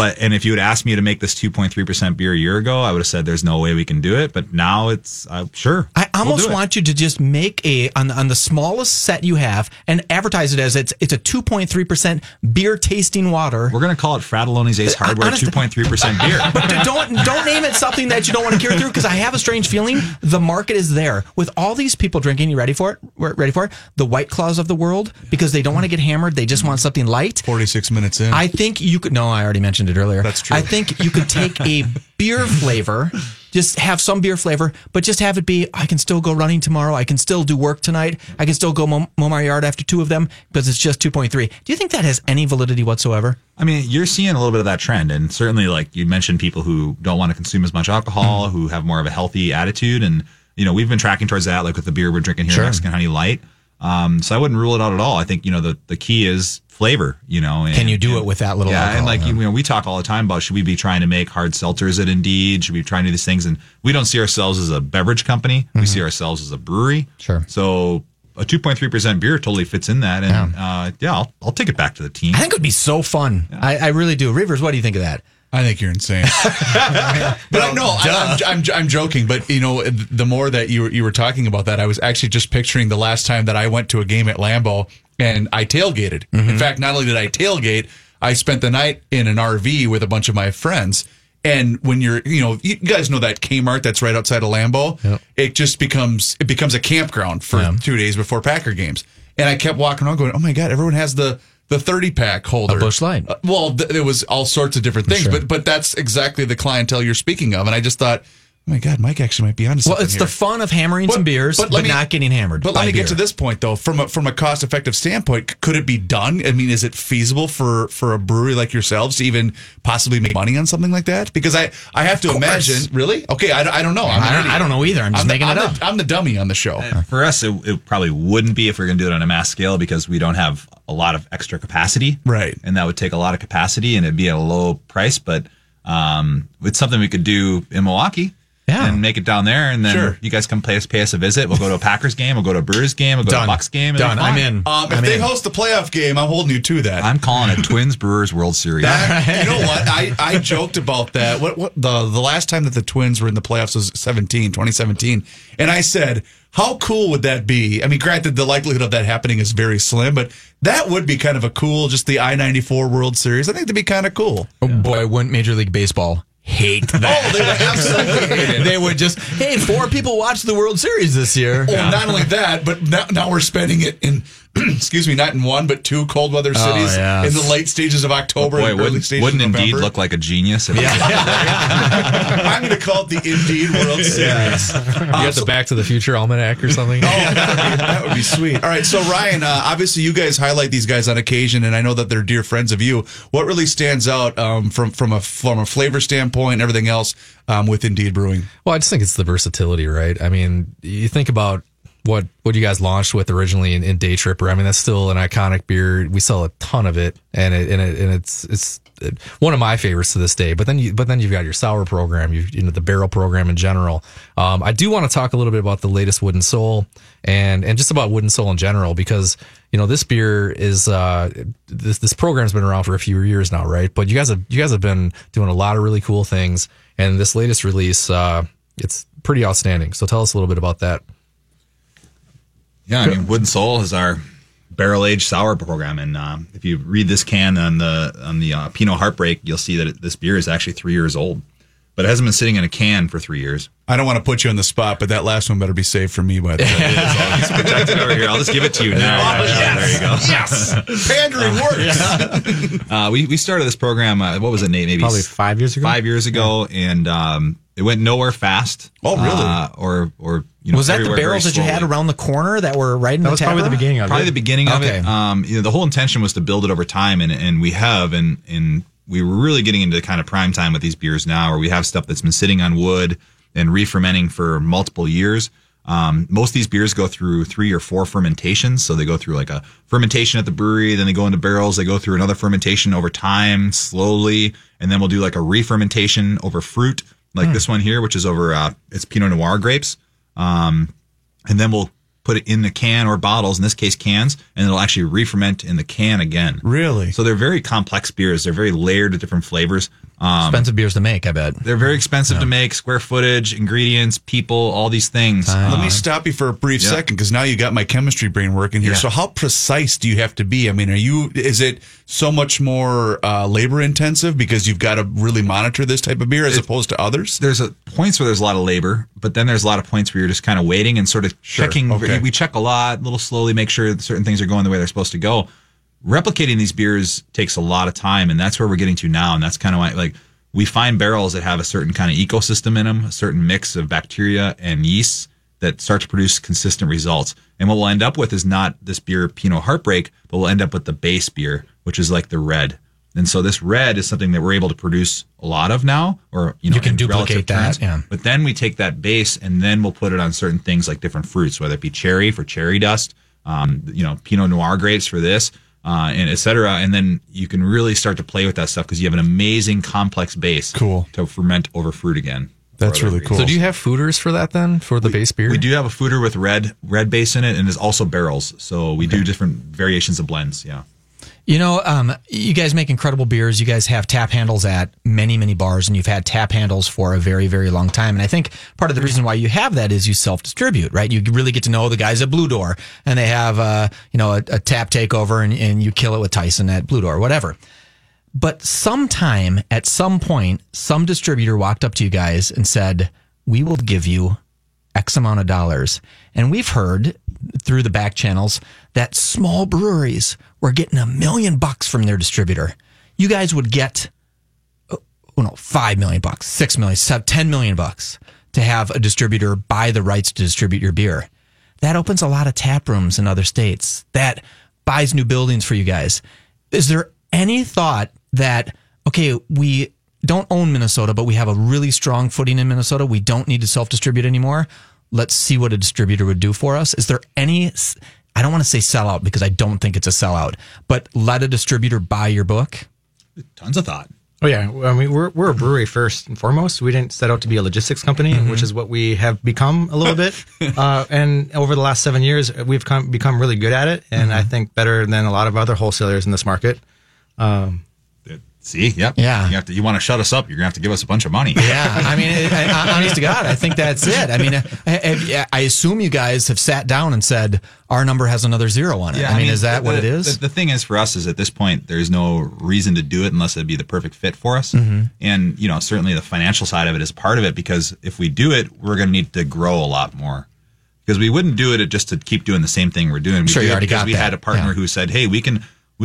And if you had asked me to make this 2.3% beer a year ago, I would have said there's no way we can do it. But now it's sure. I almost want you to just make on the smallest set you have and advertise it as it's a 2.3% beer tasting water. We're gonna call it Fratelloni's Ace Hardware 2.3% beer. But don't name it something that you don't want to carry through, because I have a strange feeling the market is there with all these people drinking. You ready for it? We're ready for it. The White Claws of the world, because they don't want to get hammered. They just want something light. 46 minutes in. I think you could... No, I already mentioned it earlier. That's true. I think you could take a beer flavor, just have some beer flavor, but just have it be, I can still go running tomorrow. I can still do work tonight. I can still go mow my yard after two of them, because it's just 2.3. Do you think that has any validity whatsoever? I mean, you're seeing a little bit of that trend, and certainly, like you mentioned, people who don't want to consume as much alcohol, who have more of a healthy attitude, and, you know, we've been tracking towards that, like with the beer we're drinking here, Mexican Honey Light. So I wouldn't rule it out at all. I think, you know, the key is flavor, you know. And, can you do it with that little alcohol? And you know, we talk all the time about, should we be trying to make hard seltzers at Indeed? Should we be trying to do these things? And we don't see ourselves as a beverage company. We see ourselves as a brewery. Sure. So a 2.3% beer totally fits in that. And I'll take it back to the team. I think it would be so fun. I really do. Reavers, what do you think of that? I think you're insane. I'm joking. But you know, the more that you were talking about that, I was actually just picturing the last time that I went to a game at Lambeau and I tailgated. Mm-hmm. In fact, not only did I tailgate, I spent the night in an RV with a bunch of my friends. And when you guys know that Kmart that's right outside of Lambeau, yep. It just becomes a campground for 2 days before Packer games. And I kept walking around going, oh my God, everyone has the 30-pack holder. A Busch Light. There was all sorts of different things, sure. but that's exactly the clientele you're speaking of. And I just thought, oh my God, Mike actually might be onto something. Well, it's the fun of hammering some beers, but not getting hammered. But let me get to this point, though. From a cost-effective standpoint, could it be done? I mean, is it feasible for a brewery like yourselves to even possibly make money on something like that? Because I have to imagine. Really? Okay, I don't know. I don't know either. I'm just making it up. I'm the dummy on the show. For us, it probably wouldn't be if we're going to do it on a mass scale because we don't have a lot of extra capacity. Right. And that would take a lot of capacity, and it'd be at a low price. But it's something we could do in Milwaukee. Yeah. And make it down there, and then sure. You guys come pay us a visit. We'll go to a Packers game. We'll go to a Brewers game. We'll go to a Bucks game. Done. I'm in. If they host the playoff game, I'm holding you to that. I'm calling it Twins-Brewers World Series. You know what? I joked about that. What the last time that the Twins were in the playoffs was 2017. And I said, how cool would that be? I mean, granted, the likelihood of that happening is very slim, but that would be kind of a cool, just the I-94 World Series. I think that'd be kind of cool. Yeah. Oh, boy, wouldn't Major League Baseball hate that. They would absolutely hate it. They would just, hey, 4 people watched the World Series this year. Well, not only that, but now we're spending it in, excuse me, not in 1, but 2 cold weather cities in the late stages of October and early stages of November. Wouldn't Indeed look like a genius? If I'm going to call it the Indeed World Series. Yeah. You have the Back to the Future Almanac or something? Oh, that would be sweet. All right, so Ryan, obviously you guys highlight these guys on occasion, and I know that they're dear friends of you. What really stands out from a flavor standpoint and everything else with Indeed Brewing? Well, I just think it's the versatility, right? I mean, you think about what you guys launched with originally in Day Tripper. I mean, that's still an iconic beer. We sell a ton of it, and it's one of my favorites to this day. But then you've got your sour program, the barrel program in general. I do want to talk a little bit about the latest Wooden Soul and just about Wooden Soul in general, because this beer is this program's been around for a few years now, right? But you guys have been doing a lot of really cool things, and this latest release it's pretty outstanding. So tell us a little bit about that. Yeah, I mean, Wooden Soul is our barrel-aged sour program, and if you read this can on the Pinot Heartbreak, you'll see that this beer is actually 3 years old, but it hasn't been sitting in a can for 3 years. I don't want to put you on the spot, but that last one better be saved for me. By the way, it's protected over here. I'll just give it to you now. Oh, yes. There you go. Yes, pandering works. Yeah. We started this program. What was it, Nate? Maybe probably 5 years ago. 5 years ago, yeah. And it went nowhere fast. Oh, really? Was that the barrels that you had around the corner that were right in the tap? That was probably the beginning of it. Probably the beginning of it. The whole intention was to build it over time, and we have, and we were really getting into kind of prime time with these beers now, where we have stuff that's been sitting on wood and re-fermenting for multiple years. Most of these beers go through 3 or 4 fermentations. So they go through like a fermentation at the brewery, then they go into barrels, they go through another fermentation over time, slowly, and then we'll do like a re-fermentation over fruit, like this one here, which is over, it's Pinot Noir grapes. And then we'll put it in the can or bottles, in this case cans, and it'll actually re-ferment in the can again. Really? So they're very complex beers. They're very layered with different flavors. Expensive beers to make, I bet. They're very expensive to make. Square footage, ingredients, people, all these things. Let me stop you for a brief second, because now you got my chemistry brain working here. Yeah. So how precise do you have to be? I mean, is it so much more labor intensive because you've got to really monitor this type of beer as opposed to others? There's points where there's a lot of labor, but then there's a lot of points where you're just kind of waiting and sort of checking. Okay. We check a lot, a little slowly, make sure that certain things are going the way they're supposed to go. Replicating these beers takes a lot of time, and that's where we're getting to now. And that's kind of why, like, we find barrels that have a certain kind of ecosystem in them, a certain mix of bacteria and yeasts that start to produce consistent results. And what we'll end up with is not this beer Pinot Heartbreak, but we'll end up with the base beer, which is like the red. And so this red is something that we're able to produce a lot of now, or you can duplicate that. Yeah. But then we take that base and then we'll put it on certain things like different fruits, whether it be cherry for cherry dust, Pinot Noir grapes for this, and et cetera. And then you can really start to play with that stuff because you have an amazing complex base to ferment over fruit again. That's really cool. So do you have fooders for that then, for the base beer? We do have a fooder with red base in it, and there's also barrels. So we do different variations of blends, yeah. You know, you guys make incredible beers. You guys have tap handles at many, many bars, and you've had tap handles for a very, very long time. And I think part of the reason why you have that is you self-distribute, right? You really get to know the guys at Blue Door, and they have, a tap takeover, and you kill it with Tyson at Blue Door, whatever. But sometime, at some point, some distributor walked up to you guys and said, we will give you X amount of dollars. And we've heard through the back channels that small breweries were getting $1 million from their distributor. You guys would get, $5 million, $6 million, $10 million to have a distributor buy the rights to distribute your beer. That opens a lot of tap rooms in other states. That buys new buildings for you guys. Is there any thought that, okay, we don't own Minnesota, but we have a really strong footing in Minnesota. We don't need to self-distribute anymore. Let's see what a distributor would do for us. Is there any, I don't want to say sellout because I don't think it's a sellout, but let a distributor buy your book? Tons of thought. Oh, yeah. I mean, we're a brewery first and foremost. We didn't set out to be a logistics company, mm-hmm. which is what we have become a little bit. And over the last 7 years, we've become really good at it. And mm-hmm. I think better than a lot of other wholesalers in this market. See, yep. Yeah. You want to shut us up, you're going to have to give us a bunch of money. Yeah. I mean, honest to God, I think that's it. I mean, I assume you guys have sat down and said, our number has another zero on it. Yeah, I mean, is that what it is? The thing is for us is at this point, there's no reason to do it unless it'd be the perfect fit for us. Mm-hmm. And, certainly the financial side of it is part of it, because if we do it, we're going to need to grow a lot more. Because we wouldn't do it just to keep doing the same thing we're doing. We had a partner who said, hey, we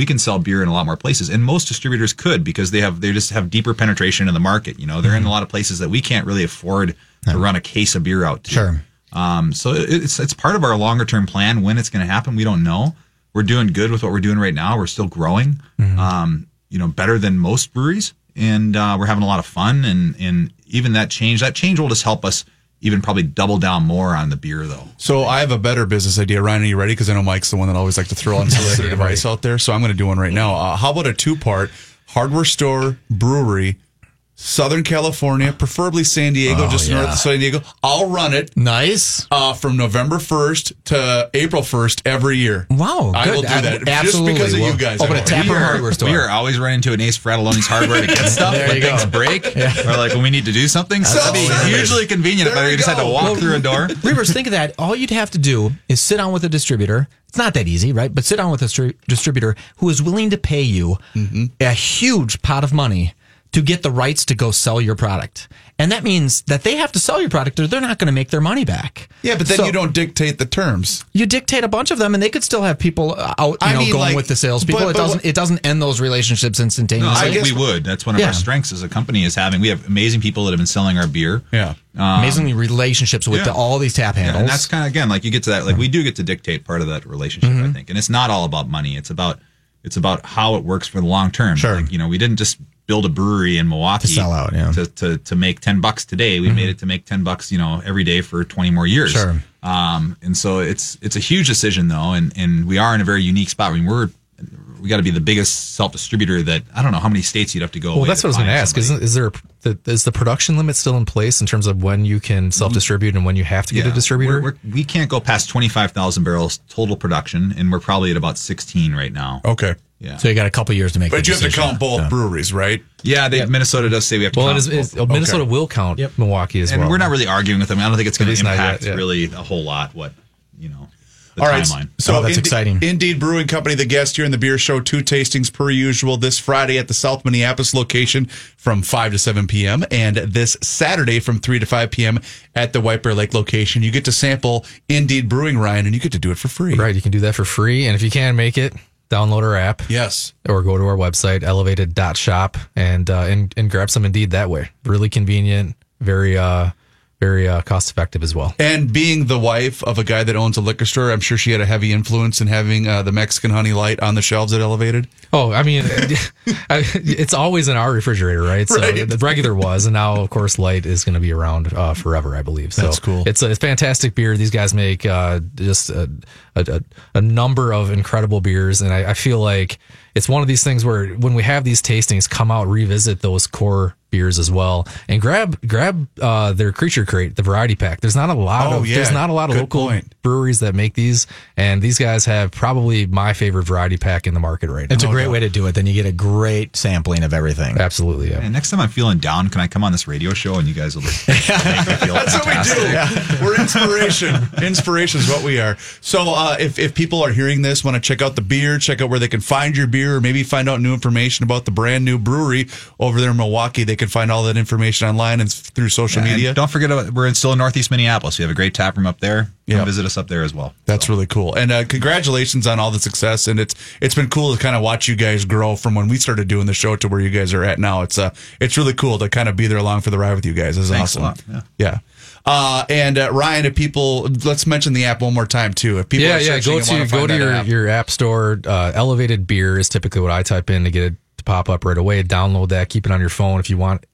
can sell beer in a lot more places. And most distributors could, because they just have deeper penetration in the market. They're mm-hmm. in a lot of places that we can't really afford to run a case of beer out to. Sure. So it's part of our longer term plan. When it's going to happen, we don't know. We're doing good with what we're doing right now. We're still growing, mm-hmm. Better than most breweries. And we're having a lot of fun. And even that change will just help us even probably double down more on the beer, though. So I have a better business idea. Ryan, are you ready? Because I know Mike's the one that always likes to throw an unsolicited advice out there. So I'm going to do one right now. How about a two-part hardware store, brewery, Southern California, preferably San Diego, north of San Diego. I'll run it. Nice. From November 1st to April 1st every year. Wow. I will do that. Absolutely. Just because of you guys. Open a Tapper hardware store. We are always running to an Ace Fratelloni's hardware to get stuff. Things break. Yeah. Or when we need to do something. That's so it's usually convenient if I just had to walk through a door. Reavers, think of that. All you'd have to do is sit down with a distributor. It's not that easy, right? But sit down with a distributor who is willing to pay you mm-hmm. a huge pot of money to get the rights to go sell your product. And that means that they have to sell your product or they're not going to make their money back. Yeah, but then you don't dictate the terms. You dictate a bunch of them, and they could still have people out with the salespeople. It doesn't end those relationships instantaneously. No, I guess we would. That's one of our strengths as a company is we have amazing people that have been selling our beer. Yeah. Amazing relationships with all these tap handles. Yeah, and that's kind of, again, you get to that, we do get to dictate part of that relationship, mm-hmm. I think. And it's not all about money. It's about how it works for the long term. Sure. We didn't just build a brewery in Milwaukee to sell out, to make $10 today. We mm-hmm. made it to make $10, every day for 20 more years. Sure. And so it's a huge decision though. And we are in a very unique spot. I mean, we got to be the biggest self-distributor that I don't know how many states you'd have to go. Well, that's what I was going to ask. Is the production limit still in place in terms of when you can self-distribute and when you have to get a distributor? We can't go past 25,000 barrels total production. And we're probably at about 16 right now. Okay. Yeah. So you got a couple years to make. But you have to count both breweries, right? Yeah, Minnesota does say we have to count both. Minnesota will count Milwaukee as well. And we're not really arguing with them. I don't think it's going to impact really a whole lot the timeline. Right. So that's exciting. Indeed Brewing Company, the guest here in the beer show, 2 tastings per usual this Friday at the South Minneapolis location from 5 to 7 p.m. and this Saturday from 3 to 5 p.m. at the White Bear Lake location. You get to sample Indeed Brewing, Ryan, and you get to do it for free. Right, you can do that for free. And if you can make it, download our app. Yes. Or go to our website, elevated.shop, and grab some Indeed that way. Really convenient, very cost effective as well. And being the wife of a guy that owns a liquor store, I'm sure she had a heavy influence in having the Mexican Honey Light on the shelves at Elevated. Oh, I mean, it's always in our refrigerator, right? So the regular was, and now of course Light is going to be around forever, I believe. So that's cool. It's a fantastic beer. These guys make just a number of incredible beers, and I feel like it's one of these things where when we have these tastings, come out, revisit those core beers as well, and grab their Creature Crate, the variety pack. There's not a lot of local breweries that make these, and these guys have probably my favorite variety pack in the market right now. It's a great way to do it. Then you get a great sampling of everything. Absolutely. Yeah. And next time I'm feeling down, can I come on this radio show and you guys will just make me feel That's fantastic. What we do. Yeah. We're inspiration. Inspiration is what we are. So if people are hearing this, want to check out the beer, check out where they can find your beer, or maybe find out new information about the brand new brewery over there in Milwaukee, they can find all that information online and through social media. Don't forget, we're still in Northeast Minneapolis. We have a great taproom up there. Come visit us up there as well. That's really cool. And congratulations on all the success. And it's been cool to kind of watch you guys grow from when we started doing the show to where you guys are at now. It's really cool to kind of be there along for the ride with you guys. It's awesome. Thanks a lot. Yeah. And Ryan, if people, let's mention the app one more time too. If people go to your app store. Elevated Beer is typically what I type in to get it to pop up right away. Download that, keep it on your phone. If you want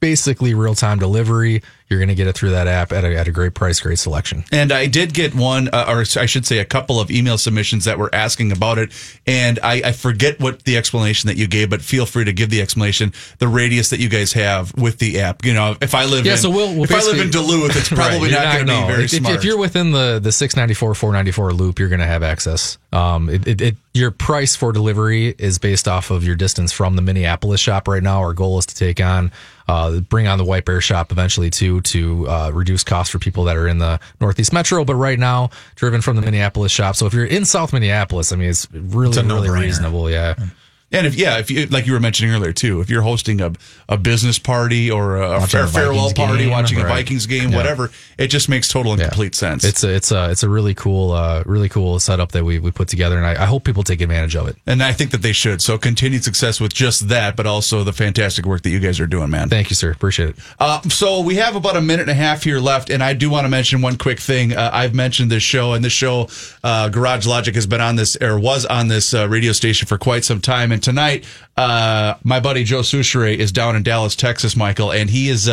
basically real-time delivery, you're going to get it through that app at a great price, great selection. And I did get a couple of email submissions that were asking about it. And I forget what the explanation that you gave, but feel free to give the explanation, the radius that you guys have with the app. You know, if I live in Duluth, it's probably not going to be very smart. If you're within the 694, 494 loop, you're going to have access. Your price for delivery is based off of your distance from the Minneapolis shop right now. Our goal is to take on bring on the White Bear shop eventually too, to reduce costs for people that are in the Northeast Metro, but right now driven from the Minneapolis shop. So if you're in South Minneapolis, I mean, it's really reasonable. Yeah. And if you, like you were mentioning earlier too, if you're hosting a business party or a farewell party, watching a Vikings game, whatever, it just makes total and complete sense. It's a really cool setup that we put together, and I hope people take advantage of it. And I think that they should. So continued success with just that, but also the fantastic work that you guys are doing, man. Thank you, sir. Appreciate it. So we have about a minute and a half here left, and I do want to mention one quick thing. I've mentioned this show, and Garage Logic has been on this, or was on this radio station for quite some time, and tonight, my buddy Joe Soucheray is down in Dallas, Texas, Michael, and he is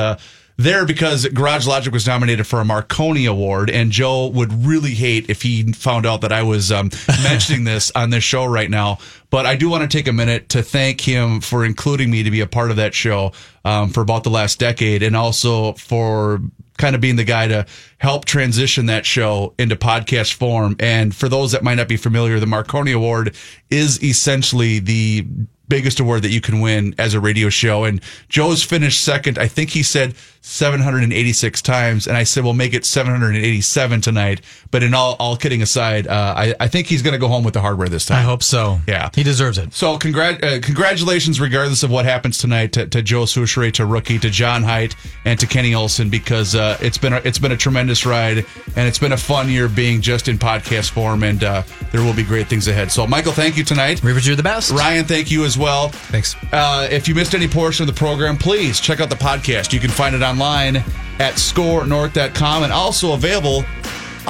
there because Garage Logic was nominated for a Marconi Award, and Joe would really hate if he found out that I was mentioning this on this show right now. But I do want to take a minute to thank him for including me to be a part of that show for about the last decade, and also for kind of being the guy to help transition that show into podcast form. And for those that might not be familiar, the Marconi Award is essentially the biggest award that you can win as a radio show. And Joe's finished second. I think he said 786 times. And I said, we'll make it 787 tonight. But in all kidding aside, I think he's going to go home with the hardware this time. I hope so. Yeah. He deserves it. So congratulations, regardless of what happens tonight, to Joe Soucheray, to Rookie, to John Haidt, and to Kenny Olson, because it's been a tremendous ride, and it's been a fun year being just in podcast form, and there will be great things ahead. So, Michael, thank you tonight. We wish you the best. Ryan, thank you as well. Thanks. If you missed any portion of the program, please check out the podcast. You can find it online at scorenorth.com, and also available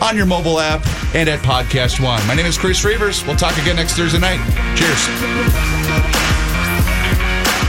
on your mobile app and at Podcast One. My name is Chris Reavers. We'll talk again next Thursday night. Cheers.